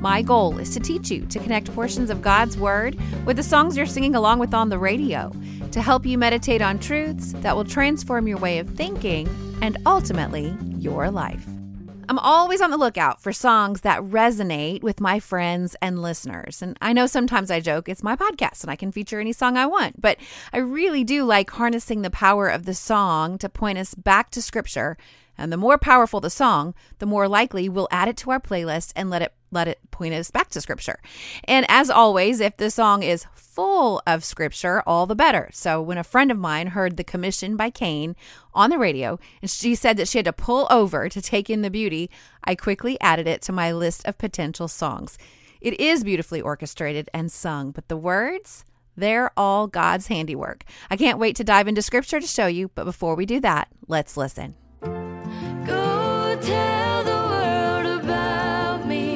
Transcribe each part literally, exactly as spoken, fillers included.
My goal is to teach you to connect portions of God's Word with the songs you're singing along with on the radio, to help you meditate on truths that will transform your way of thinking and ultimately your life. I'm always on the lookout for songs that resonate with my friends and listeners. And I know sometimes I joke it's my podcast and I can feature any song I want, but I really do like harnessing the power of the song to point us back to Scripture. And the more powerful the song, the more likely we'll add it to our playlist and let it let it point us back to Scripture. And as always, if the song is full of Scripture, all the better. So when a friend of mine heard The Commission by Cain on the radio, and she said that she had to pull over to take in the beauty, I quickly added it to my list of potential songs. It is beautifully orchestrated and sung, but the words, they're all God's handiwork. I can't wait to dive into Scripture to show you, but before we do that, let's listen. Go tell the world about me.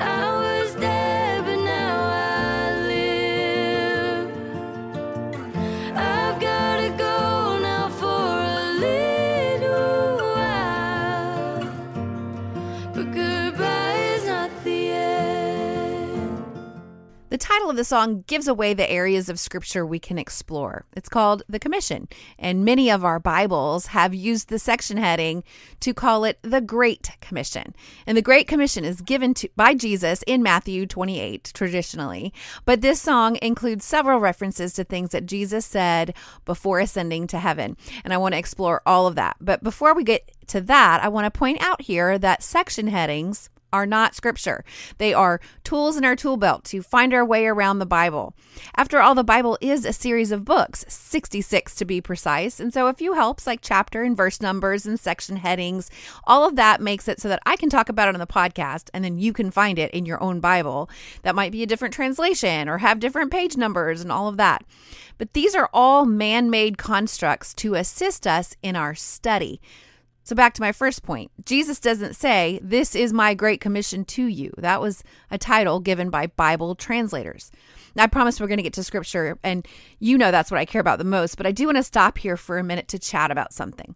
I was dead, but now I live. I've gotta go now for a little while, but goodbye is not the end. The title of the song gives away the areas of Scripture we can explore. It's called The Commission, and many of our Bibles have used the section heading to call it the Great Commission. And the Great Commission is given to, by Jesus in Matthew twenty-eight, traditionally. But this song includes several references to things that Jesus said before ascending to heaven. And I want to explore all of that. But before we get to that, I want to point out here that section headings are not Scripture. They are tools in our tool belt to find our way around the Bible. After all, the Bible is a series of books, sixty-six to be precise, and so a few helps like chapter and verse numbers and section headings, all of that makes it so that I can talk about it on the podcast and then you can find it in your own Bible. That might be a different translation or have different page numbers and all of that. But these are all man-made constructs to assist us in our study. So back to my first point, Jesus doesn't say, "This is my great commission to you." That was a title given by Bible translators. Now, I promise we're going to get to Scripture, and you know that's what I care about the most, but I do want to stop here for a minute to chat about something.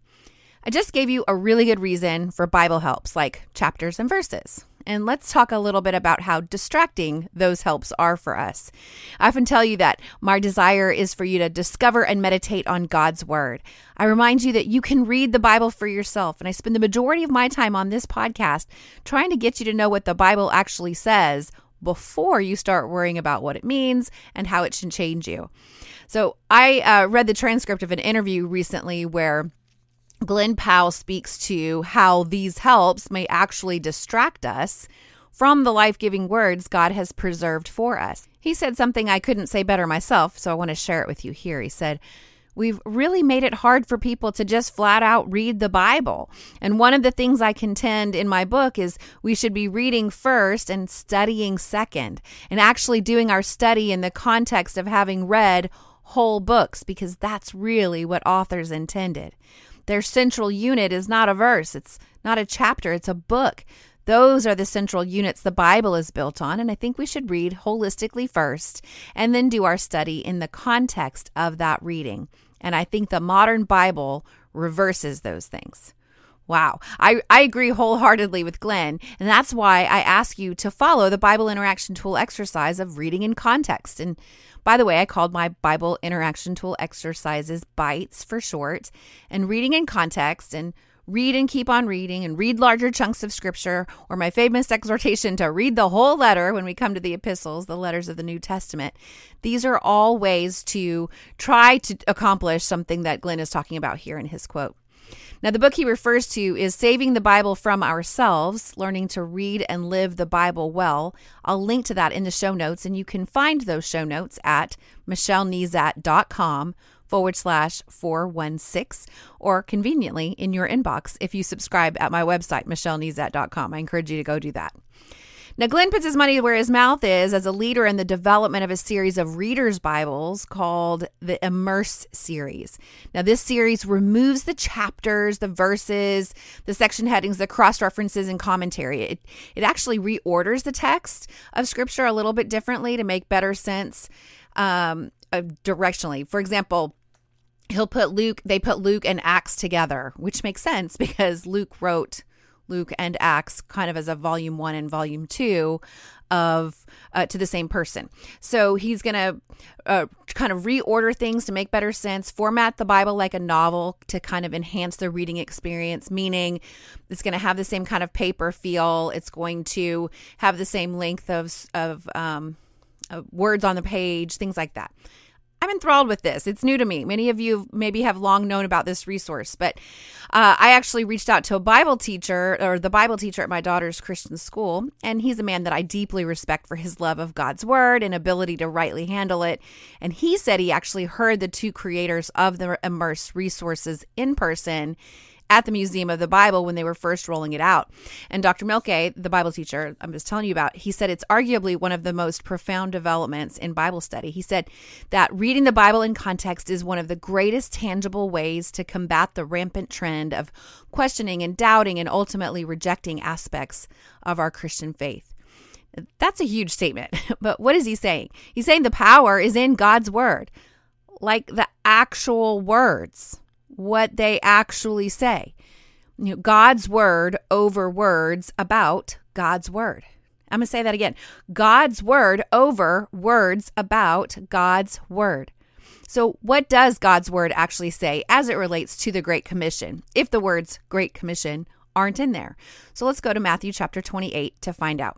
I just gave you a really good reason for Bible helps, like chapters and verses. And let's talk a little bit about how distracting those helps are for us. I often tell you that my desire is for you to discover and meditate on God's Word. I remind you that you can read the Bible for yourself. And I spend the majority of my time on this podcast trying to get you to know what the Bible actually says before you start worrying about what it means and how it should change you. So I uh, read the transcript of an interview recently where Glenn Paauw speaks to how these helps may actually distract us from the life-giving words God has preserved for us. He said something I couldn't say better myself, so I want to share it with you here. He said, "We've really made it hard for people to just flat out read the Bible. And one of the things I contend in my book is we should be reading first and studying second, and actually doing our study in the context of having read whole books, because that's really what authors intended. Their central unit is not a verse, it's not a chapter, it's a book. Those are the central units the Bible is built on, and I think we should read holistically first and then do our study in the context of that reading. And I think the modern Bible reverses those things." Wow. I, I agree wholeheartedly with Glenn, and that's why I ask you to follow the Bible Interaction Tool exercise of reading in context. And by the way, I called my Bible Interaction Tool exercises BITES for short, and reading in context and read and keep on reading and read larger chunks of scripture, or my famous exhortation to read the whole letter when we come to the epistles, the letters of the New Testament. These are all ways to try to accomplish something that Glenn is talking about here in his quote. Now, the book he refers to is Saving the Bible from Ourselves, Learning to Read and Live the Bible Well. I'll link to that in the show notes, and you can find those show notes at michellenezat.com forward slash 416, or conveniently in your inbox if you subscribe at my website, michellenezat dot com. I encourage you to go do that. Now, Glenn puts his money where his mouth is as a leader in the development of a series of readers' Bibles called the Immerse series. Now, this series removes the chapters, the verses, the section headings, the cross-references, and commentary. It, it actually reorders the text of Scripture a little bit differently to make better sense um, directionally. For example, he'll put Luke, they put Luke and Acts together, which makes sense because Luke wrote Luke and Acts kind of as a volume one and volume two of uh, to the same person. So he's going to uh, kind of reorder things to make better sense, format the Bible like a novel to kind of enhance the reading experience, meaning it's going to have the same kind of paper feel. It's going to have the same length of, of, um, of words on the page, things like that. I'm enthralled with this. It's new to me. Many of you maybe have long known about this resource, but uh, I actually reached out to a Bible teacher or the Bible teacher at my daughter's Christian school, and he's a man that I deeply respect for his love of God's word and ability to rightly handle it. And he said he actually heard the two creators of the Immerse resources in person at the Museum of the Bible when they were first rolling it out. And Doctor Mielke, the Bible teacher I'm just telling you about, he said it's arguably one of the most profound developments in Bible study. He said that reading the Bible in context is one of the greatest tangible ways to combat the rampant trend of questioning and doubting and ultimately rejecting aspects of our Christian faith. That's a huge statement, but what is he saying? He's saying the power is in God's word, like the actual words, what they actually say. You know, God's word over words about God's word. I'm going to say that again. God's word over words about God's word. So what does God's word actually say as it relates to the Great Commission, if the words Great Commission aren't in there? So let's go to Matthew chapter twenty-eight to find out.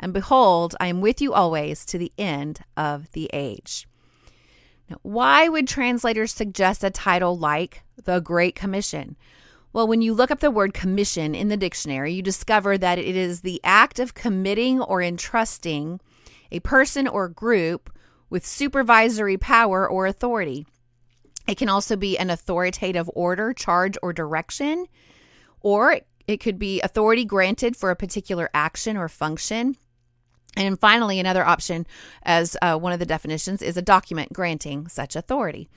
And behold, I am with you always to the end of the age. Now, why would translators suggest a title like The Great Commission? Well, when you look up the word commission in the dictionary, you discover that it is the act of committing or entrusting a person or group with supervisory power or authority. It can also be an authoritative order, charge, or direction, or it could be authority granted for a particular action or function. And finally, another option as uh, one of the definitions is a document granting such authority.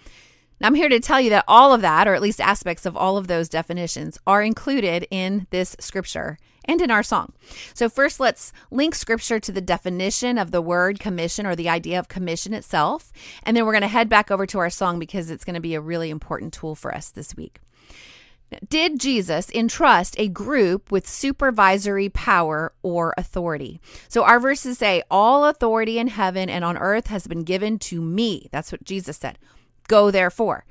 Now, I'm here to tell you that all of that, or at least aspects of all of those definitions, are included in this scripture and in our song. So first, let's link scripture to the definition of the word commission or the idea of commission itself. And then we're going to head back over to our song because it's going to be a really important tool for us this week. Did Jesus entrust a group with supervisory power or authority? So our verses say, all authority in heaven and on earth has been given to me. That's what Jesus said. Go therefore.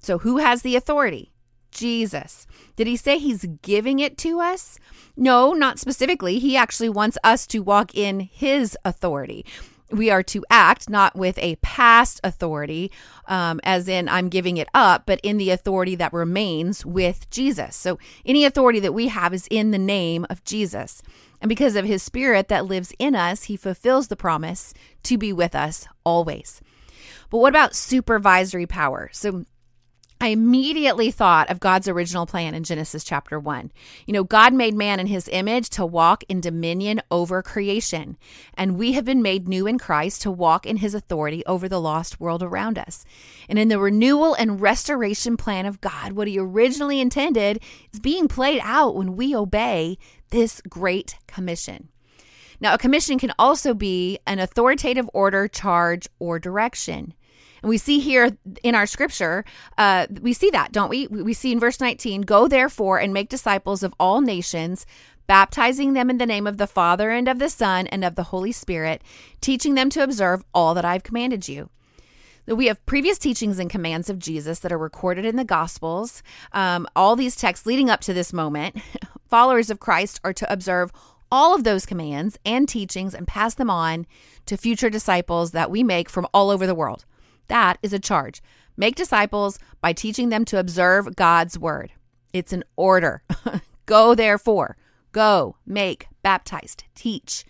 So who has the authority? Jesus. Did he say he's giving it to us? No, not specifically. He actually wants us to walk in his authority. We are to act not with a past authority, um, as in I'm giving it up, but in the authority that remains with Jesus. So any authority that we have is in the name of Jesus. And because of his spirit that lives in us, he fulfills the promise to be with us always. But what about supervisory power? So I immediately thought of God's original plan in Genesis chapter one. You know, God made man in his image to walk in dominion over creation. And we have been made new in Christ to walk in his authority over the lost world around us. And in the renewal and restoration plan of God, what he originally intended is being played out when we obey this great commission. Now, a commission can also be an authoritative order, charge, or direction. And we see here in our scripture, uh, we see that, don't we? We see in verse nineteen, "Go therefore and make disciples of all nations, baptizing them in the name of the Father and of the Son and of the Holy Spirit, teaching them to observe all that I've commanded you." We have previous teachings and commands of Jesus that are recorded in the Gospels. Um, all these texts leading up to this moment, followers of Christ are to observe all of those commands and teachings and pass them on to future disciples that we make from all over the world. That is a charge. Make disciples by teaching them to observe God's word. It's an order. Go, therefore. Go, make, baptized, teach.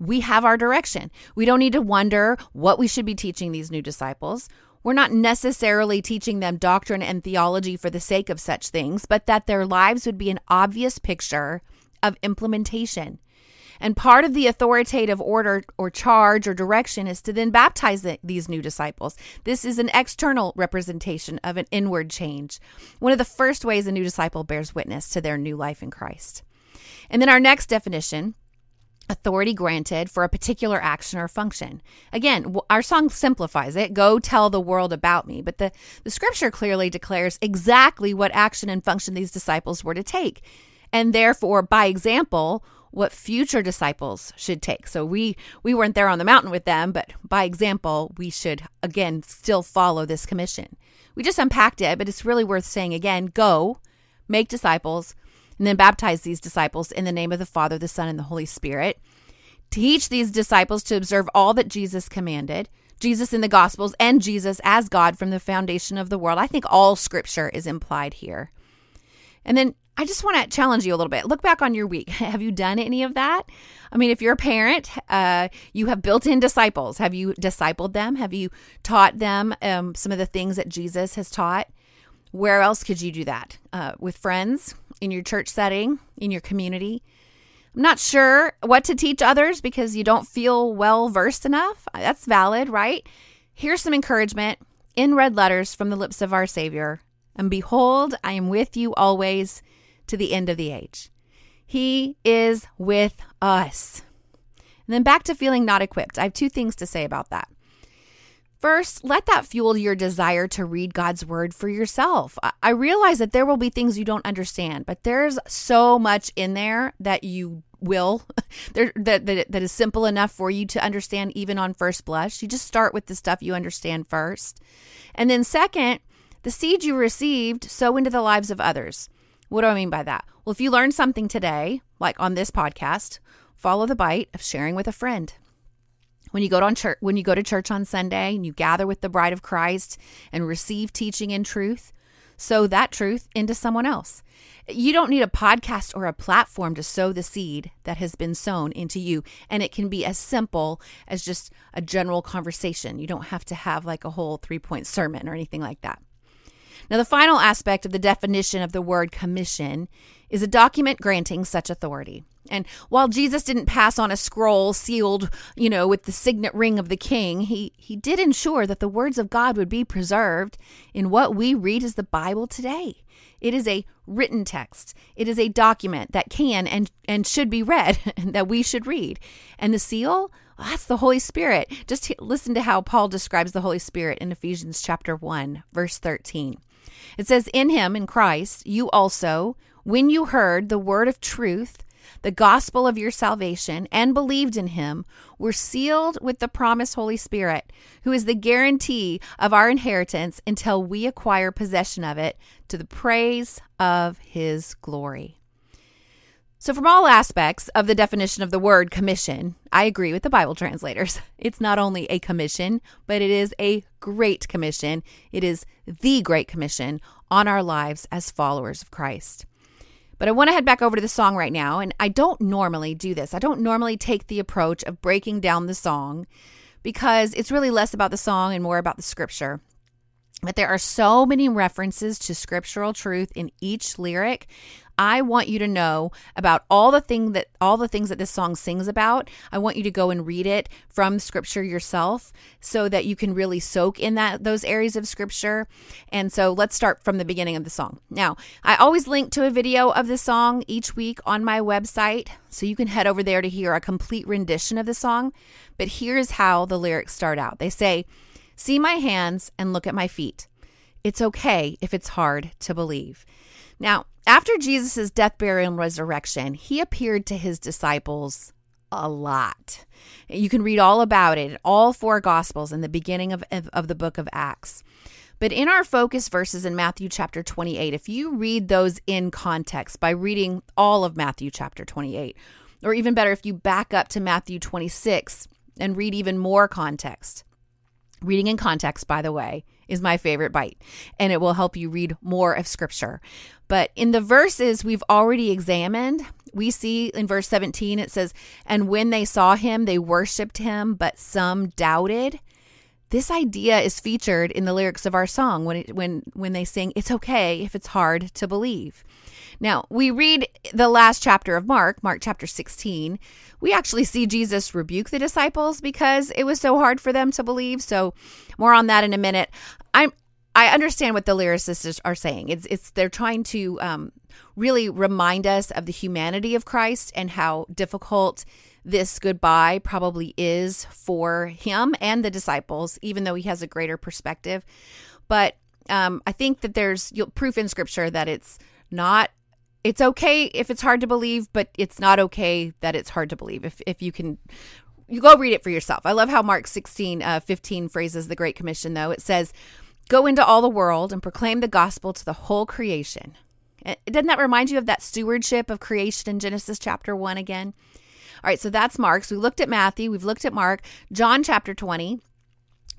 We have our direction. We don't need to wonder what we should be teaching these new disciples. We're not necessarily teaching them doctrine and theology for the sake of such things, but that their lives would be an obvious picture of implementation. And part of the authoritative order or charge or direction is to then baptize the, these new disciples. This is an external representation of an inward change. One of the first ways a new disciple bears witness to their new life in Christ. And then our next definition, authority granted for a particular action or function. Again, our song simplifies it. Go tell the world about me. But the, the scripture clearly declares exactly what action and function these disciples were to take. And therefore, by example, what future disciples should take. So we, we weren't there on the mountain with them, but by example, we should, again, still follow this commission. We just unpacked it, but it's really worth saying again, go, make disciples, and then baptize these disciples in the name of the Father, the Son, and the Holy Spirit. Teach these disciples to observe all that Jesus commanded, Jesus in the Gospels, and Jesus as God from the foundation of the world. I think all scripture is implied here. And then I just want to challenge you a little bit. Look back on your week. Have you done any of that? I mean, if you're a parent, uh, you have built-in disciples. Have you discipled them? Have you taught them um, some of the things that Jesus has taught? Where else could you do that? Uh, with friends, in your church setting, in your community? I'm not sure what to teach others because you don't feel well-versed enough. That's valid, right? Here's some encouragement in red letters from the lips of our Savior. "And behold, I am with you always, to the end of the age." He is with us. And then back to feeling not equipped. I have two things to say about that. First, let that fuel your desire to read God's word for yourself. I realize that there will be things you don't understand, but there's so much in there that you will, there, that, that, that is simple enough for you to understand even on first blush. You just start with the stuff you understand first. And then second, the seed you received, sow into the lives of others. What do I mean by that? Well, if you learned something today, like on this podcast, follow the bite of sharing with a friend. When you go to church, when you go to church on Sunday and you gather with the bride of Christ and receive teaching and truth, sow that truth into someone else. You don't need a podcast or a platform to sow the seed that has been sown into you. And it can be as simple as just a general conversation. You don't have to have like a whole three-point sermon or anything like that. Now, the final aspect of the definition of the word commission is a document granting such authority. And while Jesus didn't pass on a scroll sealed, you know, with the signet ring of the king, he, he did ensure that the words of God would be preserved in what we read as the Bible today. It is a written text. It is a document that can and, and should be read, that we should read. And the seal, well, that's the Holy Spirit. Just listen to how Paul describes the Holy Spirit in Ephesians chapter one, verse thirteen. It says, "In him," in Christ, "you also, when you heard the word of truth, the gospel of your salvation, and believed in him, were sealed with the promised Holy Spirit, who is the guarantee of our inheritance until we acquire possession of it, to the praise of his glory." So from all aspects of the definition of the word commission, I agree with the Bible translators. It's not only a commission, but it is a great commission. It is the Great Commission on our lives as followers of Christ. But I want to head back over to the song right now, and I don't normally do this. I don't normally take the approach of breaking down the song because it's really less about the song and more about the scripture. But there are so many references to scriptural truth in each lyric. I want you to know about all the thing that all the things that this song sings about. I want you to go and read it from scripture yourself so that you can really soak in that those areas of scripture. And so let's start from the beginning of the song. Now, I always link to a video of the song each week on my website, so you can head over there to hear a complete rendition of the song. But here's how the lyrics start out. They say, "See my hands and look at my feet. It's okay if it's hard to believe." Now, after Jesus' death, burial, and resurrection, he appeared to his disciples a lot. You can read all about it in all four Gospels in the beginning of, of, of the book of Acts. But in our focus verses in Matthew chapter twenty-eight, if you read those in context by reading all of Matthew chapter twenty-eight, or even better, if you back up to Matthew twenty-six and read even more context. Reading in context, by the way, is my favorite bite, and it will help you read more of scripture. But in the verses we've already examined, we see in verse seventeen, it says, "And when they saw him, they worshiped him, but some doubted." This idea is featured in the lyrics of our song when it, when when they sing, "It's okay if it's hard to believe." Now, we read the last chapter of Mark, Mark chapter sixteen. We actually see Jesus rebuke the disciples because it was so hard for them to believe. So more on that in a minute. I'm I understand what the lyricists are saying. It's it's they're trying to um, really remind us of the humanity of Christ and how difficult this goodbye probably is for him and the disciples, even though he has a greater perspective. But um, I think that there's proof in scripture that it's not, it's okay if it's hard to believe, but it's not okay that it's hard to believe. If if you can, you go read it for yourself. I love how Mark sixteen, uh, fifteen phrases the Great Commission, though. It says, "Go into all the world and proclaim the gospel to the whole creation." Doesn't that remind you of that stewardship of creation in Genesis chapter one again? All right, so that's Mark. So we looked at Matthew. We've looked at Mark. John chapter twenty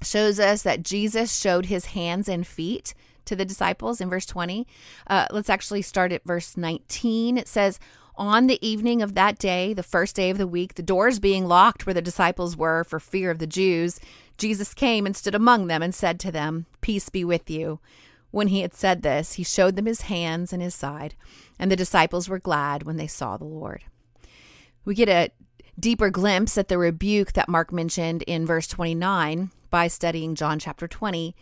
shows us that Jesus showed his hands and feet to the disciples in verse twenty. Uh, let's actually start at verse nineteen. It says, "On the evening of that day, the first day of the week, the doors being locked where the disciples were for fear of the Jews, Jesus came and stood among them and said to them, 'Peace be with you.' When he had said this, he showed them his hands and his side, and the disciples were glad when they saw the Lord." We get a deeper glimpse at the rebuke that Mark mentioned in verse twenty-nine by studying John chapter twenty.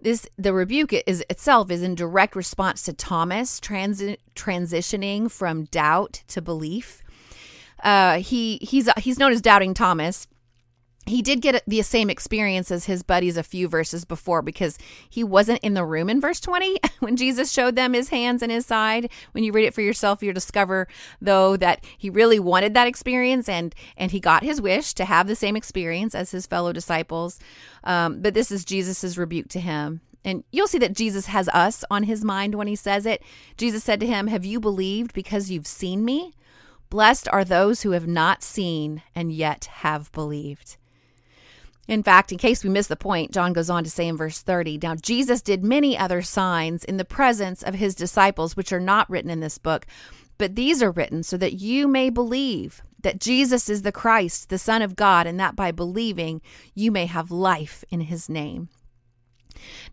This the rebuke is itself is in direct response to Thomas transi- transitioning from doubt to belief. Uh, he he's he's known as Doubting Thomas. He did get the same experience as his buddies a few verses before because he wasn't in the room in verse twenty when Jesus showed them his hands and his side. When you read it for yourself, you'll discover, though, that he really wanted that experience and and he got his wish to have the same experience as his fellow disciples. Um, but this is Jesus's rebuke to him. And you'll see that Jesus has us on his mind when he says it. Jesus said to him, "Have you believed because you've seen me? Blessed are those who have not seen and yet have believed." In fact, in case we miss the point, John goes on to say in verse thirty, "Now Jesus did many other signs in the presence of his disciples, which are not written in this book, but these are written so that you may believe that Jesus is the Christ, the Son of God, and that by believing you may have life in his name."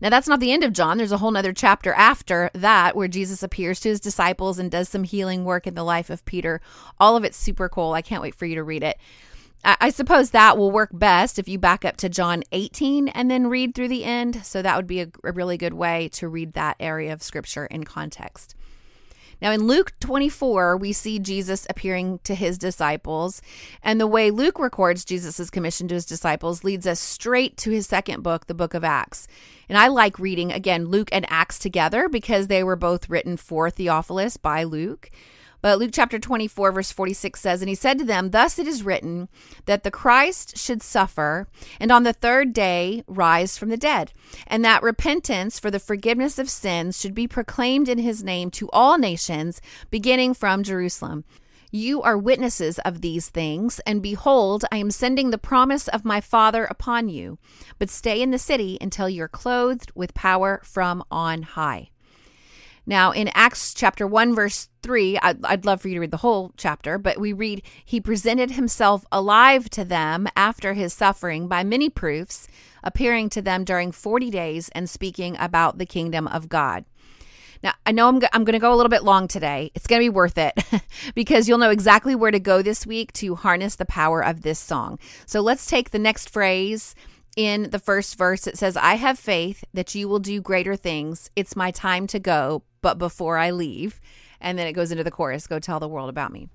Now, that's not the end of John. There's a whole nother chapter after that where Jesus appears to his disciples and does some healing work in the life of Peter. All of it's super cool. I can't wait for you to read it. I suppose that will work best if you back up to John eighteen and then read through the end. So that would be a, a really good way to read that area of scripture in context. Now in Luke twenty-four, we see Jesus appearing to his disciples, and the way Luke records Jesus's commission to his disciples leads us straight to his second book, the book of Acts. And I like reading, again, Luke and Acts together because they were both written for Theophilus by Luke. But Luke chapter twenty-four, verse forty-six says, "And he said to them, 'Thus it is written that the Christ should suffer and on the third day rise from the dead, and that repentance for the forgiveness of sins should be proclaimed in his name to all nations, beginning from Jerusalem. You are witnesses of these things, and behold, I am sending the promise of my Father upon you, but stay in the city until you're clothed with power from on high.'" Now, in Acts chapter one, verse three, I'd, I'd love for you to read the whole chapter, but we read, "He presented himself alive to them after his suffering by many proofs, appearing to them during forty days and speaking about the kingdom of God. Now, I know I'm, go- I'm going to go a little bit long today. It's going to be worth it because you'll know exactly where to go this week to harness the power of this song. So let's take the next phrase in the first verse. It says, I have faith that you will do greater things. It's my time to go, but before I leave. And then it goes into the chorus, go tell the world about me.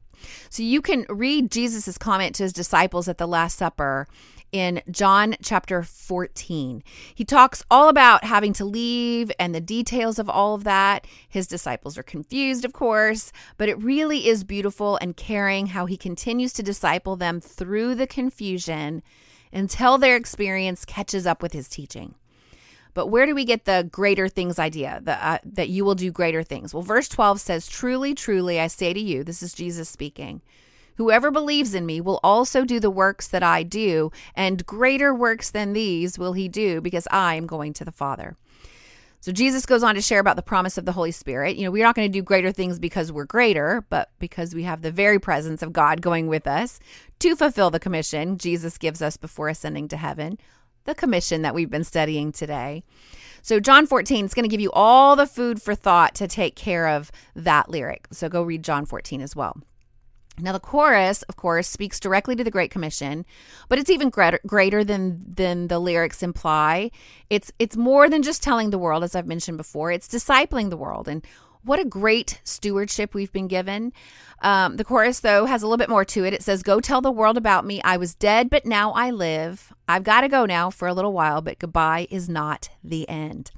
So you can read Jesus's comment to his disciples at the Last Supper in John chapter fourteen. He talks all about having to leave and the details of all of that. His disciples are confused, of course, but it really is beautiful and caring how he continues to disciple them through the confusion until their experience catches up with his teaching. But where do we get the greater things idea, the, uh, that you will do greater things? Well, verse twelve says, truly, truly, I say to you, this is Jesus speaking, whoever believes in me will also do the works that I do, and greater works than these will he do, because I am going to the Father. So Jesus goes on to share about the promise of the Holy Spirit. You know, we're not going to do greater things because we're greater, but because we have the very presence of God going with us to fulfill the commission Jesus gives us before ascending to heaven, the commission that we've been studying today. So John fourteen is going to give you all the food for thought to take care of that lyric. So go read John fourteen as well. Now, the chorus, of course, speaks directly to the Great Commission, but it's even greater, greater than than the lyrics imply. It's it's more than just telling the world, as I've mentioned before. It's discipling the world. And what a great stewardship we've been given. Um, the chorus, though, has a little bit more to it. It says, go tell the world about me. I was dead, but now I live. I've got to go now for a little while, but goodbye is not the end.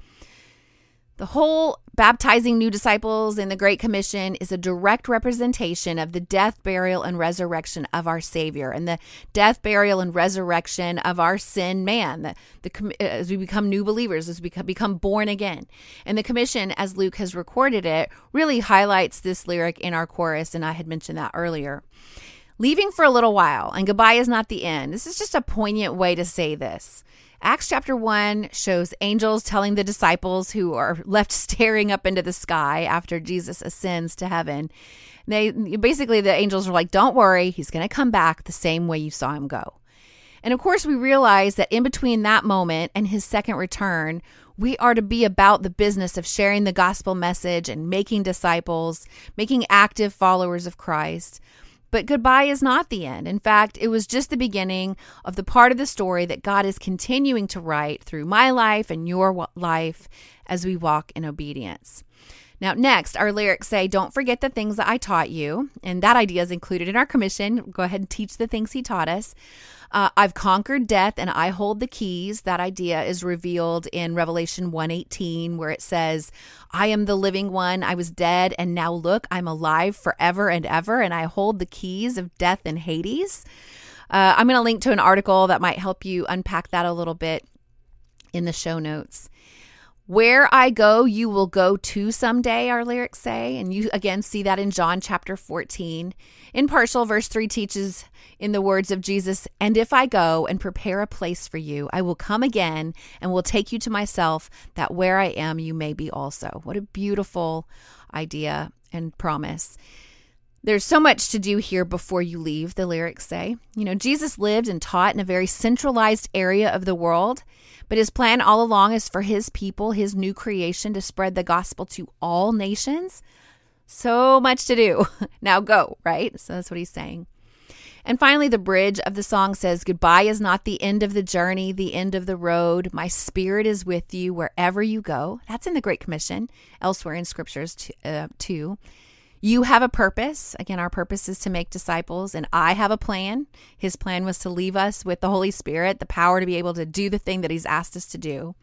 The whole baptizing new disciples in the Great Commission is a direct representation of the death, burial, and resurrection of our Savior and the death, burial, and resurrection of our sin man, the, the, as we become new believers, as we become born again. And the commission, as Luke has recorded it, really highlights this lyric in our chorus, and I had mentioned that earlier. Leaving for a little while, and goodbye is not the end. This is just a poignant way to say this. Acts chapter one shows angels telling the disciples who are left staring up into the sky after Jesus ascends to heaven. They basically, the angels are like, don't worry, he's going to come back the same way you saw him go. And of course, we realize that in between that moment and his second return, we are to be about the business of sharing the gospel message and making disciples, making active followers of Christ. But goodbye is not the end. In fact, it was just the beginning of the part of the story that God is continuing to write through my life and your life as we walk in obedience. Now, next, our lyrics say, don't forget the things that I taught you. And that idea is included in our commission. Go ahead and teach the things he taught us. Uh, I've conquered death and I hold the keys. That idea is revealed in Revelation one eighteen, where it says, I am the living one. I was dead and now look, I'm alive forever and ever. And I hold the keys of death and Hades. Uh, I'm going to link to an article that might help you unpack that a little bit in the show notes. Where I go, you will go to someday, our lyrics say. And you, again, see that in John chapter fourteen. In partial, verse three teaches in the words of Jesus, and if I go and prepare a place for you, I will come again and will take you to myself, that where I am, you may be also. What a beautiful idea and promise. There's so much to do here before you leave, the lyrics say. You know, Jesus lived and taught in a very centralized area of the world, but his plan all along is for his people, his new creation, to spread the gospel to all nations. So much to do. Now go, right? So that's what he's saying. And finally, the bridge of the song says, goodbye is not the end of the journey, the end of the road. My spirit is with you wherever you go. That's in the Great Commission, elsewhere in scriptures too. Uh, too. You have a purpose. Again, our purpose is to make disciples, and I have a plan. His plan was to leave us with the Holy Spirit, the power to be able to do the thing that he's asked us to do.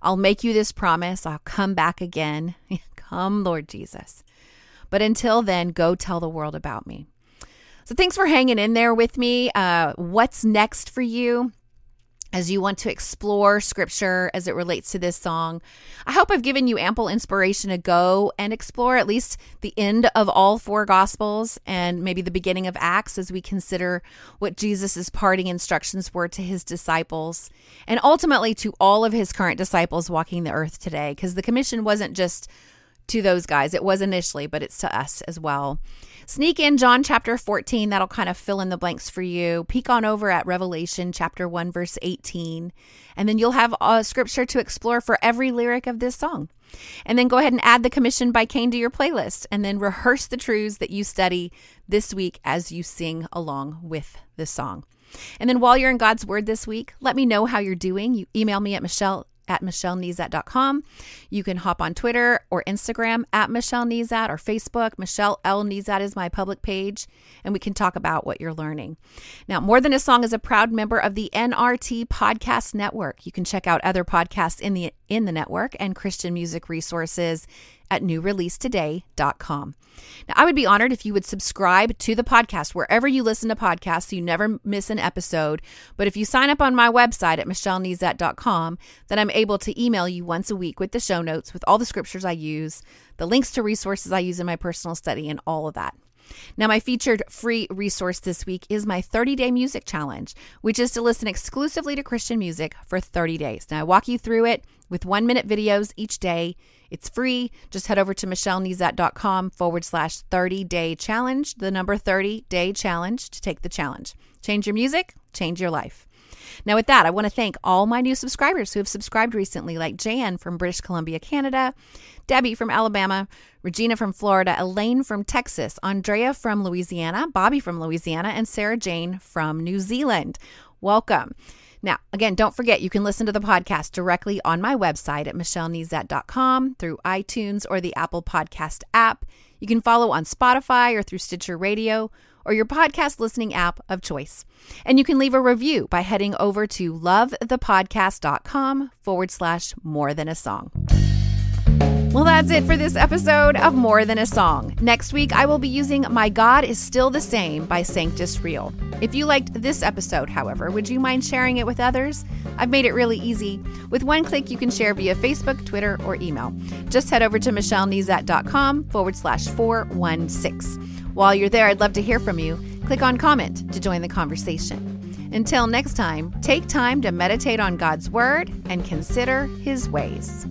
I'll make you this promise. I'll come back again. Come, Lord Jesus. But until then, go tell the world about me. So thanks for hanging in there with me. Uh, what's next for you as you want to explore scripture as it relates to this song? I hope I've given you ample inspiration to go and explore at least the end of all four gospels and maybe the beginning of Acts as we consider what Jesus's parting instructions were to his disciples and ultimately to all of his current disciples walking the earth today, because the commission wasn't just to those guys. It was initially, but it's to us as well. Sneak in John chapter fourteen. That'll kind of fill in the blanks for you. Peek on over at Revelation chapter one, verse eighteen. And then you'll have a scripture to explore for every lyric of this song. And then go ahead and add the commission by Cain to your playlist. And then rehearse the truths that you study this week as you sing along with the song. And then while you're in God's Word this week, let me know how you're doing. You email me at Michelle at Michelle Nezat dot com. You can hop on Twitter or Instagram at Michelle Nezat or Facebook. Michelle L. Nezat is my public page, and we can talk about what you're learning. Now, More Than a Song is a proud member of the N R T Podcast Network. You can check out other podcasts in the in the network and Christian music resources at new release today dot com. Now, I would be honored if you would subscribe to the podcast wherever you listen to podcasts so you never miss an episode. But if you sign up on my website at Michelle Nezat dot com, then I'm able to email you once a week with the show notes, with all the scriptures I use, the links to resources I use in my personal study, and all of that. Now, my featured free resource this week is my thirty-day music challenge, which is to listen exclusively to Christian music for thirty days. Now, I walk you through it with one-minute videos each day. It's free. Just head over to Michelle Nezat dot com forward slash thirty-day challenge, the number thirty-day challenge, to take the challenge. Change your music, change your life. Now, with that, I want to thank all my new subscribers who have subscribed recently, like Jan from British Columbia, Canada, Debbie from Alabama, Regina from Florida, Elaine from Texas, Andrea from Louisiana, Bobby from Louisiana, and Sarah Jane from New Zealand. Welcome. Now, again, don't forget, you can listen to the podcast directly on my website at Michelle Nezat dot com, through iTunes or the Apple Podcast app. You can follow on Spotify or through Stitcher Radio or your podcast listening app of choice. And you can leave a review by heading over to love the podcast dot com forward slash more than a song. Well, that's it for this episode of More Than a Song. Next week, I will be using My God is Still the Same by Sanctus Real. If you liked this episode, however, would you mind sharing it with others? I've made it really easy. With one click, you can share via Facebook, Twitter, or email. Just head over to Michelle Nezat dot com forward slash four one six. While you're there, I'd love to hear from you. Click on comment to join the conversation. Until next time, take time to meditate on God's Word and consider His ways.